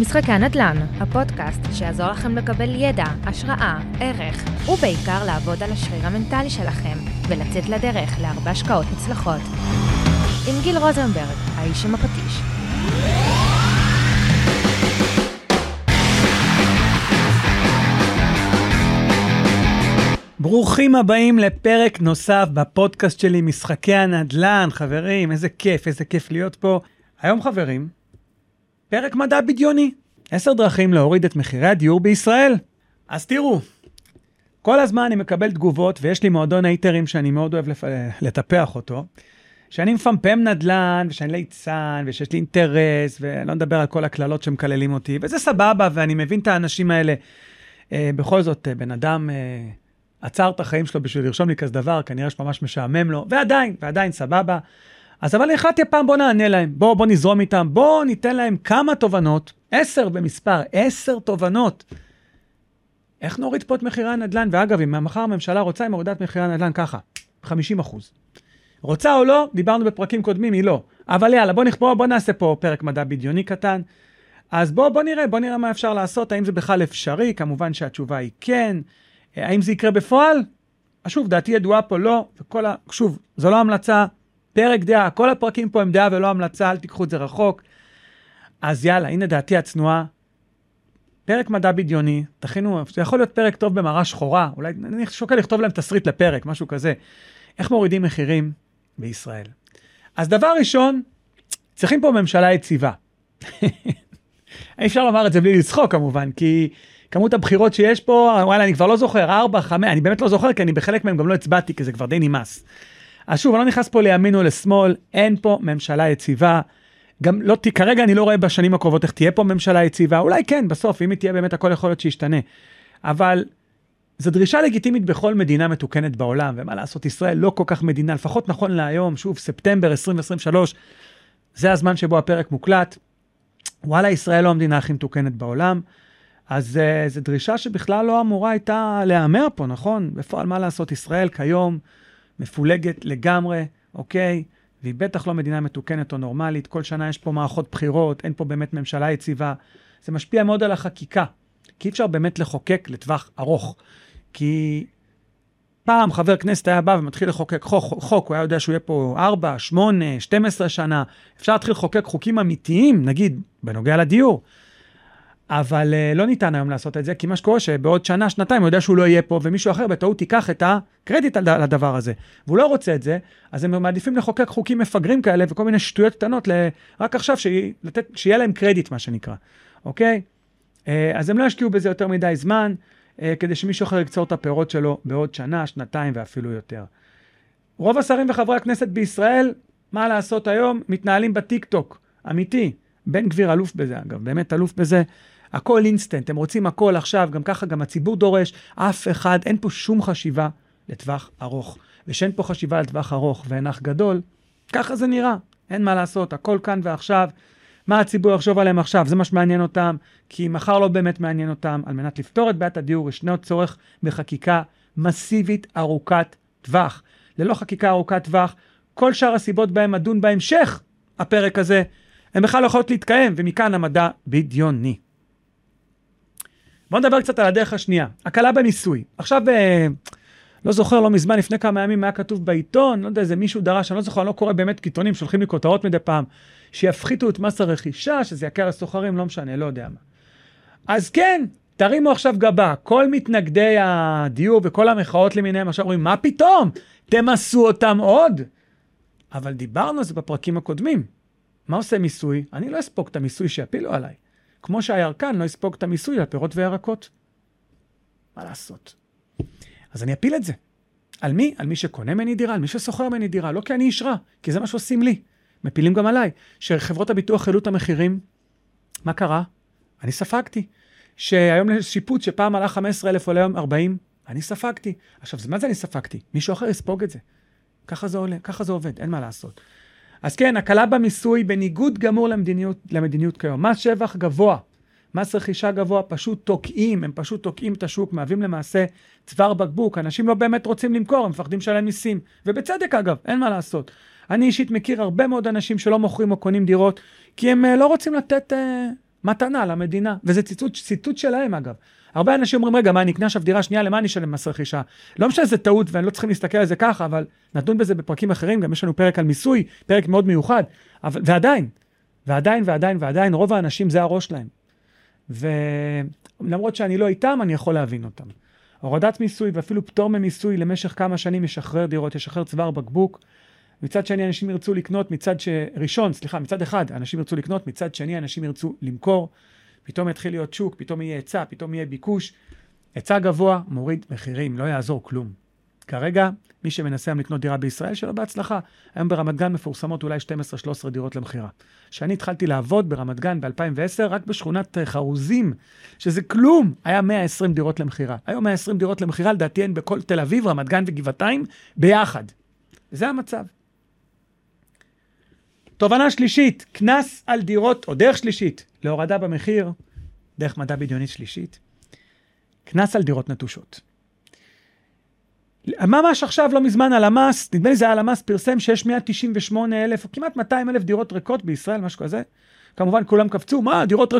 משחקי הנדל"ן, הפודקאסט שיעזור לכם לקבל ידע, השראה, ערך, ובעיקר לעבוד על השריר המנטלי שלכם ולצאת לדרך להרבה השקעות מוצלחות. עם גיל רוזנברג, האיש עם הפטיש. ברוכים הבאים לפרק נוסף בפודקאסט שלי, משחקי הנדל"ן. חברים, איזה כיף להיות פה. היום חברים, פרק מדע בדיוני. 10 דרכים להוריד את מחירי הדיור בישראל. אז תראו, כל הזמן אני מקבל תגובות, ויש לי מועדון הייטרים שאני מאוד אוהב לטפח אותו, שאני מפמפם נדל"ן, ושאני ליצן, ושיש לי אינטרס, ולא נדבר על כל הכללות שמקללים אותי, וזה סבבה, ואני מבין את האנשים האלה. בכל זאת, בן אדם עצר את החיים שלו בשביל לרשום לי כזה דבר, כנראה שממש משעמם לו, ועדיין סבבה. אז אבל החלטתי פעם, בוא נענה להם, בוא נזרום איתם, בוא ניתן להם כמה תובנות, 10 תובנות. איך נוריד פה את מחירי הנדל"ן? ואגב, אם מחר הממשלה רוצה, היא מורידה את מחירי הנדל"ן ככה, 50%. רוצה או לא, דיברנו בפרקים קודמים, היא לא. אבל יאללה, בוא נעשה פה פרק מדע בדיוני קטן. אז בוא נראה מה אפשר לעשות, האם זה בכלל אפשרי, כמובן שהתשובה היא כן. האם זה יקרה בפועל? שוב, דעתי ידועה פה לא, שוב, זו לא המלצה, פרק דעה, כל הפרקים פה הם דעה ולא המלצה, אל תיקחו את זה רחוק. אז יאללה, הנה דעתי הצנועה, פרק מדע בדיוני, תכינו, זה יכול להיות פרק טוב במראה שחורה, אולי אני שוקל לכתוב להם תסריט לפרק, משהו כזה. איך מורידים מחירים בישראל? אז דבר ראשון, צריכים פה ממשלה יציבה. אי אפשר לומר את זה בלי לצחוק כמובן, כי כמות הבחירות שיש פה, וואלה, אני כבר לא זוכר, 4, 5, אני באמת לא זוכר, כי אני בחלק מהם גם לא הצבעתי, כי זה כבר די נמאס. אז שוב, אני לא נכנס פה לימין או לשמאל, אין פה ממשלה יציבה, גם לא, כרגע אני לא רואה בשנים הקרובות איך תהיה פה ממשלה יציבה, אולי כן, בסוף, אם היא תהיה באמת הכל יכול להיות שישתנה, אבל זו דרישה לגיטימית בכל מדינה מתוקנת בעולם, ומה לעשות, ישראל לא כל כך מדינה, לפחות נכון להיום, שוב, ספטמבר 2023, זה הזמן שבו הפרק מוקלט, וואלה, ישראל לא המדינה הכי מתוקנת בעולם, אז זו דרישה שבכלל לא אמורה הייתה להיאמר פה, נכון? בפועל מה לעשות, ישראל כיום מפולגת לגמרי, אוקיי? והיא בטח לא מדינה מתוקנת או נורמלית, כל שנה יש פה מערכות בחירות, אין פה באמת ממשלה יציבה, זה משפיע מאוד על החקיקה, כי אי אפשר באמת לחוקק לטווח ארוך, כי פעם חבר כנסת היה בא ומתחיל לחוקק חוק, הוא היה יודע שהוא יהיה פה 4, 8, 12 שנה, אפשר להתחיל לחוקק חוקים אמיתיים, נגיד, בנוגע לדיור, אבל לא ניתן היום לעשות את זה, כי מה שקורה שבעוד שנה, שנתיים, הוא יודע שהוא לא יהיה פה, ומישהו אחר בטעות ייקח את הקרדיט על הדבר הזה, והוא לא רוצה את זה, אז הם מעדיפים לחוקק חוקים מפגרים כאלה, וכל מיני שטויות קטנות, רק עכשיו שיהיה להם קרדיט, מה שנקרא, אוקיי? אז הם לא ישקיעו בזה יותר מדי זמן, כדי שמישהו אחר יקצור את הפירות שלו בעוד שנה, שנתיים ואפילו יותר. רוב השרים וחברי הכנסת בישראל, מה לעשות היום? מתנהלים בטיק-טוק, אמיתי. בן גביר אלוף בזה, אגב, באמת אלוף בזה. הכל אינסטנט, הם רוצים הכל עכשיו, גם ככה גם הציבור דורש, אף אחד, אין פה שום חשיבה לטווח ארוך. ושאין פה חשיבה לטווח ארוך ואין אח גדול, ככה זה נראה, אין מה לעשות, הכל כאן ועכשיו, מה הציבור יחשוב עליהם עכשיו, זה מה שמעניין אותם, כי מחר לא באמת מעניין אותם, על מנת לפתור את בעיית הדיור, ישנו צורך בחקיקה מסיבית ארוכת טווח. ללא חקיקה ארוכת טווח, כל שאר הסיבות בהם אדון בהמשך הפרק הזה, הם בכלל לא יכולות להתקיים, ומכאן המדע בדיוני. בואו נדבר קצת על הדרך השנייה, הקלה במיסוי. עכשיו, לא זוכר, לא מזמן, לפני כמה ימים היה כתוב בעיתון, לא יודע, איזה מישהו דרש, אני לא זוכר, אני לא קורא באמת קיתונים, שולחים לי כותרות מדי פעם, שיפחיתו את מס הרכישה, שזה יקר הסוחרים, לא משנה, לא יודע מה. אז כן, תרימו עכשיו גבה, כל מתנגדי הדיור וכל המחאות למיניהם, עכשיו אומרים, מה פתאום? תמסו אותם עוד. אבל דיברנו על זה בפרקים הקודמים. מה עושה מיסוי? אני לא אספוג את המיסוי שיפילו עליי. כמו שהירקן לא יספוג את המיסוי לפירות וירקות. מה לעשות? אז אני אפיל את זה. על מי? על מי שקונה מני דירה, על מי שסוחר מני דירה. לא כי אני איש רע, כי זה מה שעושים לי. מפילים גם עליי. שחברות הביטוח העלו את המחירים, מה קרה? אני ספגתי. שהיום לשיפוט שפעם עלה 15,000 עולה היום 40, אני ספגתי. עכשיו, מה זה אני ספגתי? מישהו אחר יספוג את זה. ככה זה עולה, ככה זה עובד, אין מה לעשות. אז כן, הקלה במיסוי בניגוד גמור למדיניות כיום. מס שבח גבוה, מס רכישה גבוה, פשוט תוקעים, הם פשוט תוקעים את השוק, מהווים למעשה צוואר בקבוק, אנשים לא באמת רוצים למכור, הם מפחדים שלהם מיסים, ובצדק אגב, אין מה לעשות. אני אישית מכיר הרבה מאוד אנשים שלא מוכרים או קונים דירות, כי הם לא רוצים לתת מתנה למדינה, וזה ציטוט שלהם אגב. הרבה אנשים אומרים, רגע, מה אני אקנה עכשיו דירה שנייה, למה אני אשלם מס רכישה? לא משנה זה טעות, ואני לא צריכים להסתכל על זה ככה, אבל נדון בזה בפרקים אחרים, גם יש לנו פרק על מיסוי, פרק מאוד מיוחד, אבל, ועדיין, רוב האנשים זה הראש להם. ולמרות שאני לא איתם, אני יכול להבין אותם. הורדת מיסוי ואפילו פטור ממיסוי למשך כמה שנים ישחרר דירות, ישחרר צוואר בקבוק. מצד שני אנשים ירצו לקנות, מצד אחד אנשים ירצו לקנות, מצד שני אנשים ירצו למכור. פתאום יתחיל להיות שוק, פתאום יהיה היצע, פתאום יהיה ביקוש. היצע גבוה מוריד מחירים, לא יעזור כלום. כרגע, מי שמנסה לקנות דירה בישראל שלא בהצלחה, היום ברמת גן מפורסמות אולי 12-13 דירות למחירה. כשאני התחלתי לעבוד ברמת גן ב-2010, רק בשכונת חרוזים, שזה כלום, היה 120 דירות למחירה. היום 120 דירות למחירה, לדעתי הן בכל תל אביב, רמת גן וגבעתיים, ביחד. זה המצב. תובנה שלישית, כנס על דירות, או דרך שלישית, להורדה במחיר, דרך מדע בדיונית שלישית, כנס על דירות נטושות. ממש עכשיו לא מזמן הלמ"ס, נדמה לי זה היה הלמ"ס, פרסם שיש 198,000 או כמעט 200,000 דירות ריקות בישראל, משהו כזה. כמובן כולם קפצו, מה? דירות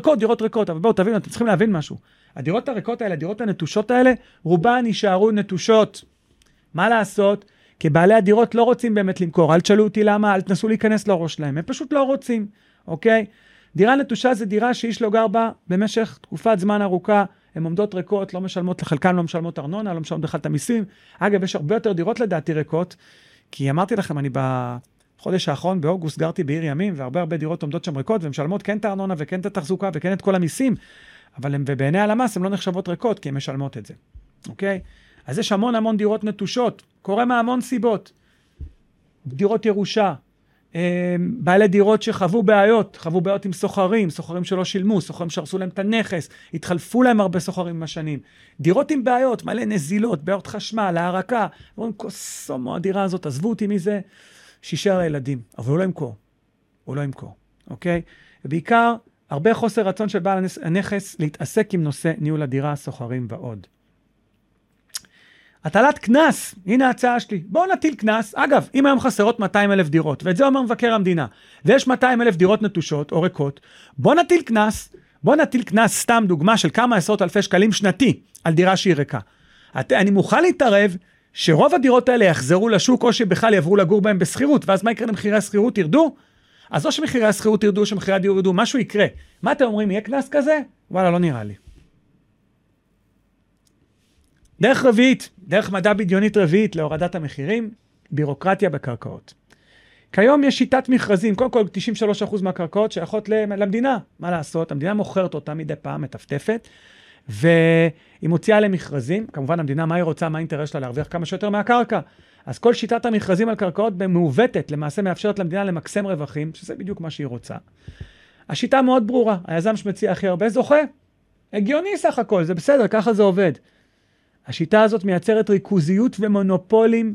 ריקות, אבל בואו תבינו, אתם צריכים להבין משהו. הדירות הריקות האלה, הדירות הנטושות האלה, רובן יישארו נטושות. מה לעשות? כי בעלי הדירות לא רוצים באמת למכור, אל תשאלו אותי למה, אל תנסו להיכנס לראש להם, הם פשוט לא רוצים, אוקיי? דירה נטושה זה דירה שאיש לא גר בה במשך תקופת זמן ארוכה, הן עומדות ריקות, לא משלמות, לחלקן לא משלמות ארנונה, לא משלמות בכלל את המיסים. אגב, יש הרבה יותר דירות לדעתי ריקות, כי אמרתי לכם, אני בחודש האחרון, באוגוסט, גרתי בעיר ימים, והרבה דירות עומדות שם ריקות, והן משלמות כן את הארנונה וכן את התחזוקה וכן את כל המיסים, אבל בעיני הלמ"ס הן לא נחשבות ריקות, כי הן משלמות את זה. אוקיי? אז יש המון דירות נטושות, קורה מהמון סיבות. דירות ירושה, בעלי דירות שחוו בעיות עם סוחרים, סוחרים שלא שילמו, סוחרים שהרסו להם את הנכס, התחלפו להם הרבה סוחרים עם השנים. דירות עם בעיות, מלא נזילות, בעיות חשמל, הערקה, אומרים, קוסומו, הדירה הזאת, עזבו אותי מזה, שישה הילדים, אבל הוא לא ימכור, אוקיי? ובעיקר, הרבה חוסר רצון של בעל הנכס להתעסק עם נושא ניהול הדירה, סוחרים ועוד. הטלת קנס, הנה ההצעה שלי, בואו נטיל קנס, אגב, אם היום חסרות 200,000 דירות, ואת זה אומר מבקר המדינה, ויש 200,000 דירות נטושות או ריקות, בואו נטיל קנס, סתם דוגמה של כמה עשרות אלפי שקלים שנתי, על דירה שהיא ריקה. אני מוכן להתערב שרוב הדירות האלה יחזרו לשוק, או שבכלל יעברו לגור בהם בסחירות, ואז מה יקרה למחירי הסחירות ירדו? אז או שמחירי הסחירות ירדו, שמחירי הדיור ירדו, משהו יקרה. מה אתם אומרים, יהיה קנס כזה? וואלה, לא נראה לי. דרך רביעית, דרך מדע בדיונית רביעית להורדת המחירים, בירוקרטיה בקרקעות. כיום יש שיטת מכרזים, קודם כל 93% מהקרקעות שייכות למדינה. מה לעשות? המדינה מוכרת אותה מדי פעם, מטפטפת, והיא מוציאה למכרזים. כמובן המדינה, מה היא רוצה, מה האינטרס שלה להרוויח כמה שיותר מהקרקע. אז כל שיטת המכרזים על קרקעות מעוותת, למעשה מאפשרת למדינה למקסם רווחים, שזה בדיוק מה שהיא רוצה. השיטה מאוד ברורה, היזם שמציע הכי הרבה זוכה. הגיוני סך הכל, זה בסדר, ככה זה עובד. השיטה הזאת מייצרת ריכוזיות ומונופולים,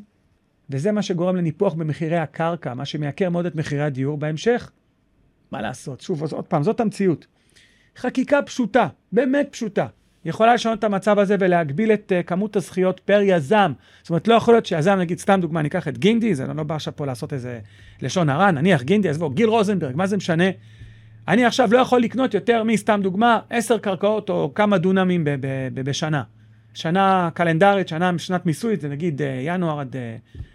וזה מה שגורם לניפוח במחירי הקרקע, מה שמייקר מאוד את מחירי הדיור בהמשך. מה לעשות? שוב, עוד פעם, זאת המציאות. חקיקה פשוטה, באמת פשוטה, יכולה לשנות את המצב הזה ולהגביל את כמות הזכיות פר יזם. זאת אומרת, לא יכול להיות שיזם, נגיד, סתם דוגמה, ניקח את גינדי, זה לא בא עכשיו פה לעשות איזה לשון הרע, נניח גינדי, עזבו, גיל רוזנברג, מה זה משנה? אני עכשיו לא יכול לקנות יותר מסתם דוגמה, 10 קרקעות או כמה דונמים בשנה. שנה קלנדרית, שנת מיסוי, זה נגיד ינואר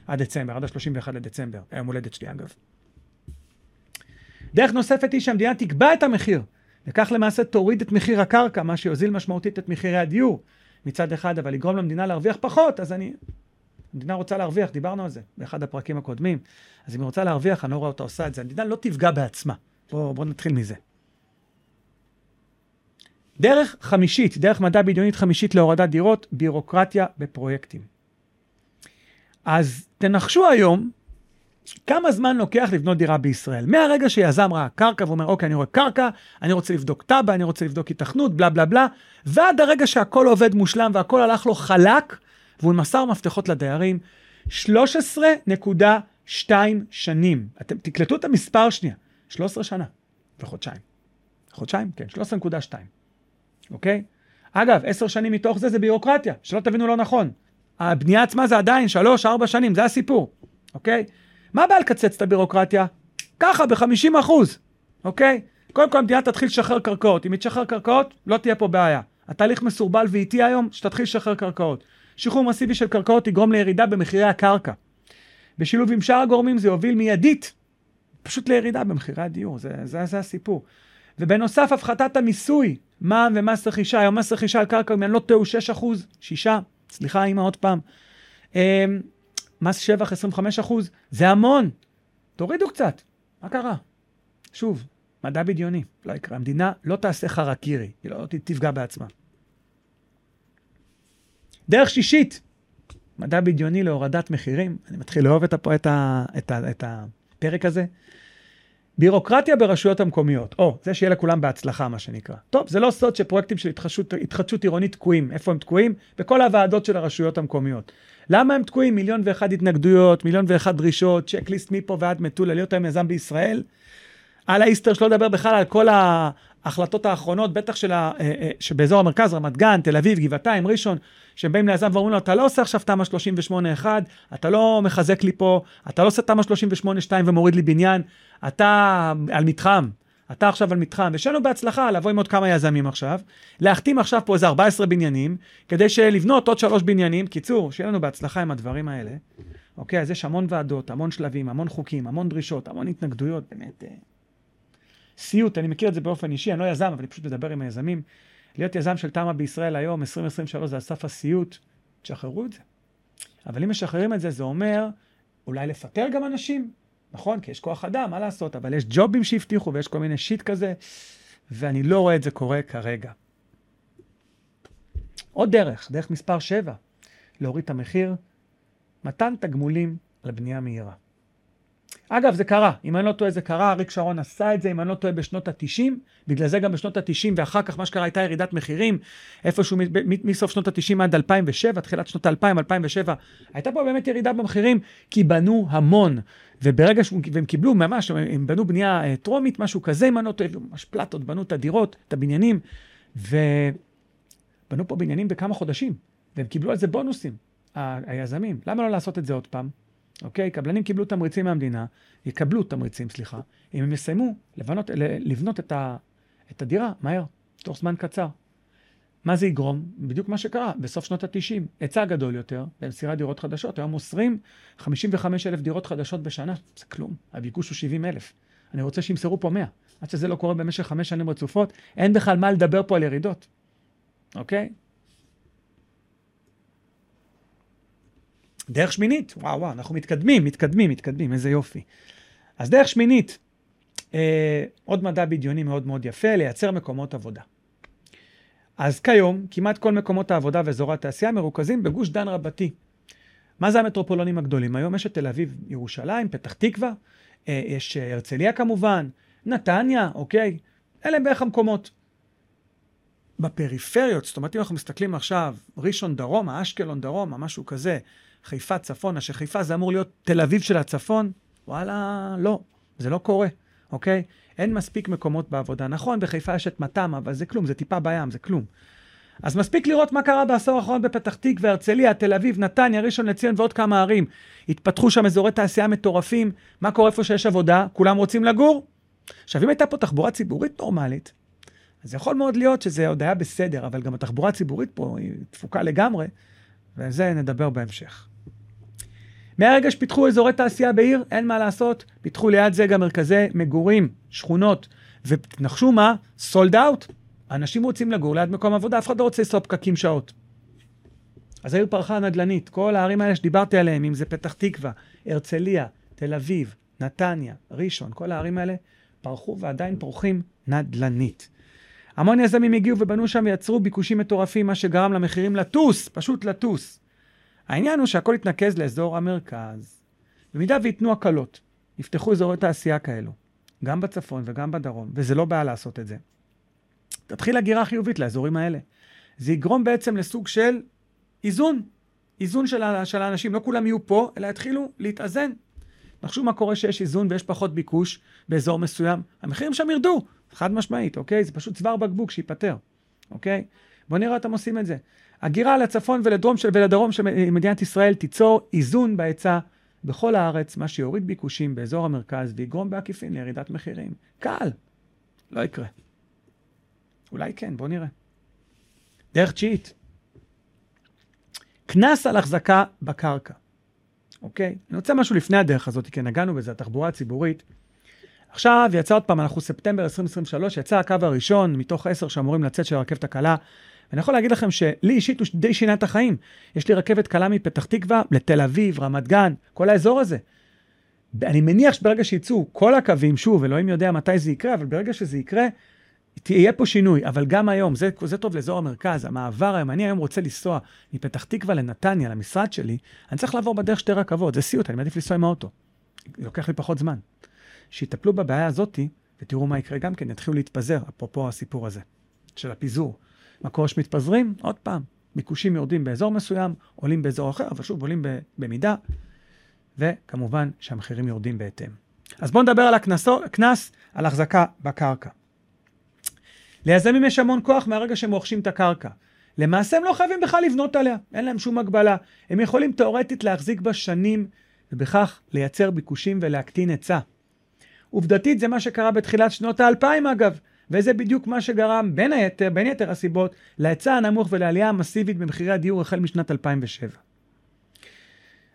עד דצמבר, עד ה-31 לדצמבר, היום הולדת שלי אגב. דרך נוספת היא שהמדינה תקבע את המחיר, וכך למעשה תוריד את מחיר הקרקע, מה שיוזיל משמעותית את מחירי הדיור מצד אחד, אבל לגרום למדינה להרוויח פחות, אז המדינה רוצה להרוויח, דיברנו על זה באחד הפרקים הקודמים, אז אם היא רוצה להרוויח, אני לא רואה אותה עושה את זה, המדינה לא תפגע בעצמה, בואו נתחיל מזה. דרך חמישית, דרך מדע בדיונית חמישית להורדת דירות, בירוקרטיה בפרויקטים. אז תנחשו היום, כמה זמן לוקח לבנות דירה בישראל? מהרגע שיזם ראה קרקע, ואומר, אוקיי, אני רואה קרקע, אני רוצה לבדוק טאבע, אני רוצה לבדוק התכנות, בלה בלה בלה, ועד הרגע שהכל עובד מושלם, והכל הלך לו חלק, והוא מסר מפתחות לדיירים, 13.2 שנים. אתם תקלטו את המספר שנייה, 13 שנה וחודשיים, כן, 13.2. אוקיי? אגב, 10 שנים מתוך זה בירוקרטיה, שלא תבינו לא נכון. הבנייה עצמה זה עדיין 3-4 שנים, זה הסיפור. אוקיי? מה בא לקצץ את הבירוקרטיה? ככה, ב-50%. אוקיי? קודם כל המדינה תתחיל לשחרר קרקעות, אם היא תשחרר קרקעות, לא תהיה פה בעיה. התהליך מסורבל ואיטי היום, שתתחיל לשחרר קרקעות. שחרור מסיבי של קרקעות יגרום לירידה במחירי הקרקע. בשילוב עם שאר הגורמים זה יוביל מיידית, פשוט לירידה במחירי הדיור, זה הסיפור. ובנוסף, הפחתת המיסוי, מע"מ ומס רכישה, היום מס רכישה על קרקע, אם אני לא טועה, 6%, סליחה, אמא, עוד פעם. מס שבח 25%, זה המון. תורידו קצת, מה קרה? שוב, מדע בדיוני, לא יקרה. המדינה לא תעשה חרקירי, היא לא תפגע בעצמה. דרך שישית, מדע בדיוני להורדת מחירים, אני מתחיל לאהוב את הפרק הזה, בירוקרטיה ברשויות המקומיות, או, זה שיהיה לכולם בהצלחה, מה שנקרא. טוב, זה לא סוד שפרויקטים של התחדשות עירונית תקועים, איפה הם תקועים? בכל הוועדות של הרשויות המקומיות. למה הם תקועים? 1,001 התנגדויות, 1,001 דרישות, צ'קליסט מפה ועד מטולה, להיות היזם בישראל. על האיסטר שלא לדבר בכלל על כל ההחלטות האחרונות, בטח שבאזור המרכז, רמת גן, תל אביב, גבעתיים, ראשון, שהם באים ליזם ואומרים לו, אתה לא עושה עכשיו תמ"א 38-1, אתה לא מחזק לי פה, אתה לא עושה תמ"א 38-2 ומוריד לי בניין, אתה על מתחם, אתה עכשיו על מתחם, ושאנו בהצלחה לבוא עם עוד כמה יזמים עכשיו, להחתים עכשיו פה איזה 14 בניינים, כדי שלבנות עוד 3 בניינים, קיצור, שיהיה לנו בהצלחה עם הדברים האלה, אוקיי, אז יש המון ועדות, המון שלבים, המון חוקים, המון דרישות, המון התנגדויות, באמת, סיוט, אני מכיר את זה באופן אישי, אני לא יזם, אבל אני פשוט מדבר עם היזמים. להיות יזם של תמ"א בישראל היום, 2023, זה על סף הסיוט, תשחררו את זה. אבל אם משחררים את זה, זה אומר, אולי לפטר גם אנשים, נכון? כי יש כוח אדם, מה לעשות? אבל יש ג'ובים שהבטיחו, ויש כל מיני שיט כזה, ואני לא רואה את זה קורה כרגע. עוד דרך, דרך מספר 7, להוריד את המחיר, מתן תגמולים לבנייה מהירה. אגב, זה קרה. אם אני לא טועה, זה קרה. אריק שרון עשה את זה, אם אני לא טועה, בשנות ה-90. בגלל זה גם בשנות ה-90, ואחר כך מה שקרה הייתה ירידת מחירים, איפשהו מסוף שנות ה-90 עד 2007, תחילת שנות ה-2000, 2007, הייתה פה באמת ירידה במחירים, כי בנו המון. וברגע שהם קיבלו ממש, הם בנו בנייה טרומית, משהו כזה, אם אני לא טועה, ממש פלטות, בנו את הדירות, את הבניינים, ובנו פה בניינים בכמה חודשים, והם קיבלו על זה בונוסים, היזמים. למה לא לעשות את זה עוד פעם? אוקיי, קבלנים קיבלו תמריצים מהמדינה, יקבלו תמריצים, סליחה, אם הם יסיימו לבנות את הדירה מהר, תוך זמן קצר. מה זה יגרום? בדיוק מה שקרה, בסוף שנות ה-90, היצע גדול יותר, במסירת דירות חדשות, היום מוסרים 55,000 דירות חדשות בשנה, זה כלום, הביקוש הוא 70,000. אני רוצה שימסרו פה 100, עד שזה לא קורה במשך 5 שנים רצופות, אין בכלל מה לדבר פה על ירידות, אוקיי? דרך שמינית, וואו, אנחנו מתקדמים, איזה יופי. אז דרך שמינית, עוד מדע בדיוני מאוד מאוד יפה, לייצר מקומות עבודה. אז כיום, כמעט כל מקומות העבודה ואזורי התעשייה מרוכזים בגוש דן רבתי. מה זה המטרופולונים הגדולים? היום יש את תל אביב, ירושלים, פתח תקווה, יש הרצליה כמובן, נתניה, אוקיי, אלה בערך המקומות. בפריפריות, זאת אומרת, אם אנחנו מסתכלים עכשיו, ראשון דרום, אשקלון דרום, משהו כזה, חיפה צפונה, שחיפה זה אמור להיות תל אביב של הצפון, וואלה, לא, זה לא קורה, אוקיי? אין מספיק מקומות בעבודה. נכון, בחיפה יש את מטעם, אבל זה כלום, זה טיפה בים, זה כלום. אז מספיק לראות מה קרה בעשור האחרון בפתח תקווה, הרצליה, תל אביב, נתניה, ראשון לציון ועוד כמה ערים. התפתחו שם אזורי תעשייה מטורפים, מה קורה איפה שיש עבודה? כולם רוצים לגור? עכשיו, אם הייתה פה תחבורה ציבורית נורמלית, אז יכול מאוד להיות שזה עוד היה בסדר, אבל גם התחבורה הציבורית פה היא תפוקה לגמרי, וזה נדבר בהמשך. מהרגע שפיתחו אזורי תעשייה בעיר, אין מה לעשות, פיתחו ליד זה גם מרכזי מגורים, שכונות, ונחשו מה? סולד אאוט. אנשים רוצים לגור ליד מקום עבודה, אף אחד לא רוצה לנסוע פקקים שעות. אז העיר פרחה נדלנית, כל הערים האלה שדיברתי עליהם, אם זה פתח תקווה, הרצליה, תל אביב, נתניה, ראשון, כל הערים האלה פרחו ועדיין פורחים נדלנית. המון יזמים הגיעו ובנו שם ויצרו ביקושים מטורפים, מה שגרם למחירים לטוס, פשוט לטוס. העניין הוא שהכל התנקז לאזור המרכז. במידה ויתנו הקלות, יפתחו אזורי תעשייה כאלו, גם בצפון וגם בדרום, וזה לא בא לעשות את זה. תתחיל הגירה חיובית לאזורים האלה. זה יגרום בעצם לסוג של איזון. איזון של האנשים, לא כולם יהיו פה, אלא יתחילו להתאזן. נחשוב מה קורה שיש איזון ויש פחות ביקוש באזור מסוים. המחירים שם ירדו, חד משמעית, אוקיי? זה פשוט צוואר בקבוק שיפטר, אוקיי? בוא נראה אתם עושים את זה. הגירה לצפון ולדרום של מדינת ישראל תיצור איזון בהיצע בכל הארץ, מה שיוריד ביקושים באזור המרכז ויגרום בעקיפין לירידת מחירים. קל. לא יקרה. אולי כן, בוא נראה. דרך תשיעית. כנס על החזקה בקרקע. אוקיי? אני רוצה משהו לפני הדרך הזאת, כי נגענו בזה, התחבורה הציבורית. עכשיו יצא עוד פעם, אנחנו ספטמבר 2023, יצא הקו הראשון מתוך 10 שאמורים לצאת של הרכבת הקלה. ואני יכול להגיד לכם שלי אישית הוא די שינה את החיים. יש לי רכבת קלה מפתח תקווה לתל אביב, רמת גן, כל האזור הזה. אני מניח שברגע שיצאו כל הקווים, שוב, אלוהים יודע מתי זה יקרה, אבל ברגע שזה יקרה, תהיה פה שינוי. אבל גם היום, זה טוב לאזור המרכז, המעבר היום, אני היום רוצה לנסוע מפתח תקווה לנתניה, למשרד שלי, אני צריך לעבור בדרך שתי רכבות, זה סיוט, אני מעדיף לנסוע עם האוטו. לוקח לי פחות זמן. שיטפלו בבעיה הזאת, ותראו מה יקרה גם כן, יתחילו להתפזר, אפרופו הסיפור הזה, של הפיזור. מקוש מתפזרים, עוד פעם, ביקושים יורדים באזור מסוים, עולים באזור אחר, אבל שוב, עולים במידה, וכמובן שהמחירים יורדים בהתאם. אז בואו נדבר על הכנס, על החזקה בקרקע. ליזמים יש המון כוח מהרגע שהם רוכשים את הקרקע. למעשה הם לא חייבים בכלל לבנות עליה, אין להם שום הגבלה. הם יכולים תיאורטית להחזיק בה שנים, ובכך לייצר ביקושים ולהקטין היצע. עובדתית זה מה שקרה בתחילת שנות ה-2000 אגב, וזה בדיוק מה שגרם בין יתר הסיבות להיצע הנמוך ולעלייה המסיבית במחירי הדיור החל משנת 2007.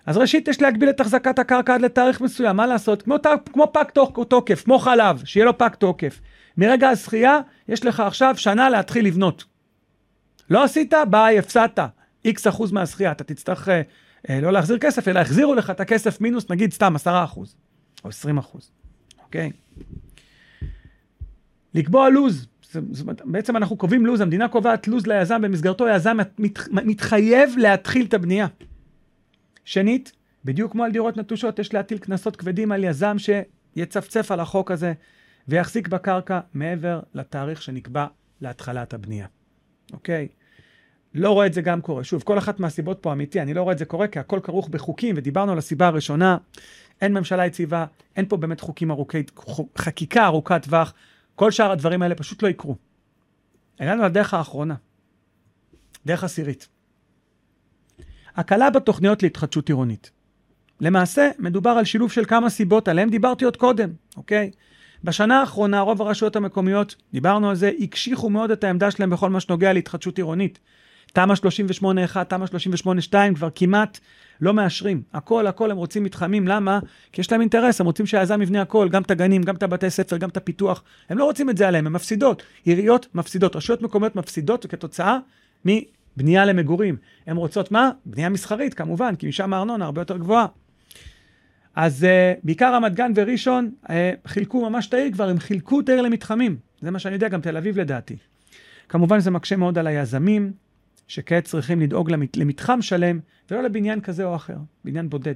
אז ראשית יש להגביל את החזקת הקרקע עד לתאריך מסוים, מה לעשות? כמו פג תוקף, כמו חלב, שיהיה לו פג תוקף. מרגע הזכייה יש לך עכשיו שנה להתחיל לבנות. לא עשית, ביי, הפסדת. X% מהזכייה, אתה תצטרך לא להחזיר כסף, אלא החזירו לך את הכסף מינוס, נגיד סתם 10% או 20%. אוקיי? לקבוע לוז, בעצם אנחנו קובעים לוז, המדינה קובעת לוז ליזם, במסגרתו היזם מתחייב להתחיל את הבנייה. שנית, בדיוק כמו על דירות נטושות, יש להטיל קנסות כבדים על יזם שיצפצף על החוק הזה, ויחזיק בקרקע מעבר לתאריך שנקבע להתחלת הבנייה. אוקיי? לא רואה את זה גם קורה. שוב, כל אחת מהסיבות פה אמיתי, אני לא רואה את זה קורה, כי הכל כרוך בחוקים, ודיברנו על הסיבה הראשונה, אין ממשלה יציבה, אין פה באמת חוקים ארוכי, חקיקה ארוכת טווח, כל שאר הדברים האלה פשוט לא יקרו. הגענו לדרך האחרונה, דרך עשירית. הקלה בתוכניות להתחדשות עירונית. למעשה, מדובר על שילוב של כמה סיבות, עליהם דיברתי עוד קודם, אוקיי? בשנה האחרונה, רוב הרשויות המקומיות, דיברנו על זה, הקשיחו מאוד את העמדה שלהם בכל מה שנוגע להתחדשות עירונית. תמ"א 38-1, תמ"א 38-2, כבר כמעט לא מאשרים. הכל הם רוצים מתחמים. למה? כי יש להם אינטרס, הם רוצים שהיזם יבנה הכל, גם את הגנים, גם את הבתי ספר, גם את הפיתוח. הם לא רוצים את זה עליהם, הם מפסידות. עיריות מפסידות, רשויות מקומיות מפסידות, וכתוצאה מבנייה למגורים. הם רוצות מה? בנייה מסחרית, כמובן, כי משם הארנונה הרבה יותר גבוהה. אז בעיקר רמת גן וראשון חילקו ממש את העיר כבר, הם חילקו את העיר למתחמים. זה מה שאני יודע, גם תל אביב לדעתי. כמובן זה מקשה מאוד על היזמים, שכעת צריכים לדאוג למתחם שלם, ולא לבניין כזה או אחר, בניין בודד.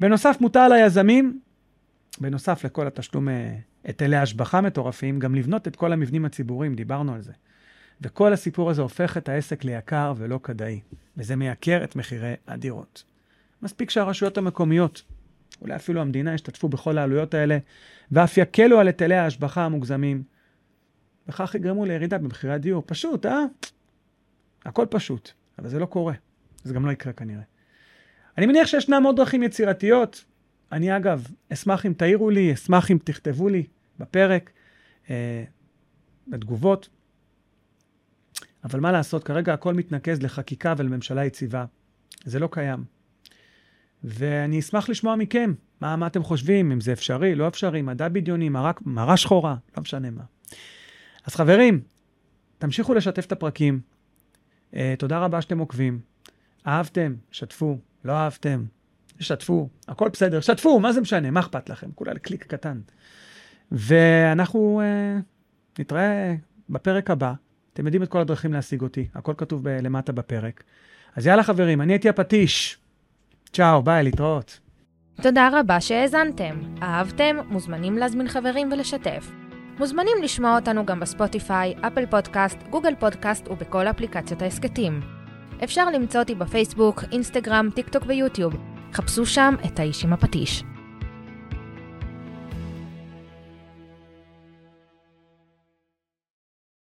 בנוסף מותר על היזמים, בנוסף לכל התשלום היטלי השבחה מטורפים, גם לבנות את כל המבנים הציבוריים, דיברנו על זה. וכל הסיפור הזה הופך את העסק ליקר ולא כדאי, וזה מייקר את מחירי הדירות. מספיק שהרשויות המקומיות, אולי אפילו המדינה, השתתפו בכל העלויות האלה, ואף יקלו על היטלי ההשבחה המוגזמים, וכך יגרמו לירידה במחירי הדיור. פשוט, הכל פשוט, אבל זה לא קורה. זה גם לא יקרה כנראה. אני מניח שישנם עוד דרכים יצירתיות. אני אגב, אשמח אם תעירו לי, אשמח אם תכתבו לי בפרק, בתגובות. אבל מה לעשות? כרגע הכל מתנקז לחקיקה ולממשלה יציבה. זה לא קיים. ואני אשמח לשמוע מכם, מה אתם חושבים, אם זה אפשרי, לא אפשרי, מדע בדיוני, מראה שחורה, לא משנה מה. אז חברים, תמשיכו לשתף את הפרקים. תודה רבה שאתם עוקבים. אהבתם, שתפו, לא אהבתם, שתפו, הכל בסדר, שתפו, מה זה משנה, מה אכפת לכם? כולה לקליק קטן. ואנחנו נתראה בפרק הבא. אתם יודעים את כל הדרכים להשיג אותי, הכל כתוב למטה בפרק. אז יאללה חברים, אני הייתי הפטיש. צ'או, ביי, להתראות. תודה רבה שהאזנתם. אהבתם? מוזמנים להזמין חברים ולשתף. מוזמנים לשמוע אותנו גם בספוטיפיי, אפל פודקאסט, גוגל פודקאסט ובכל אפליקציות העסקתים. אפשר למצוא אותי בפייסבוק, אינסטגרם, טיק טוק ויוטיוב. חפשו שם את האיש עם הפטיש.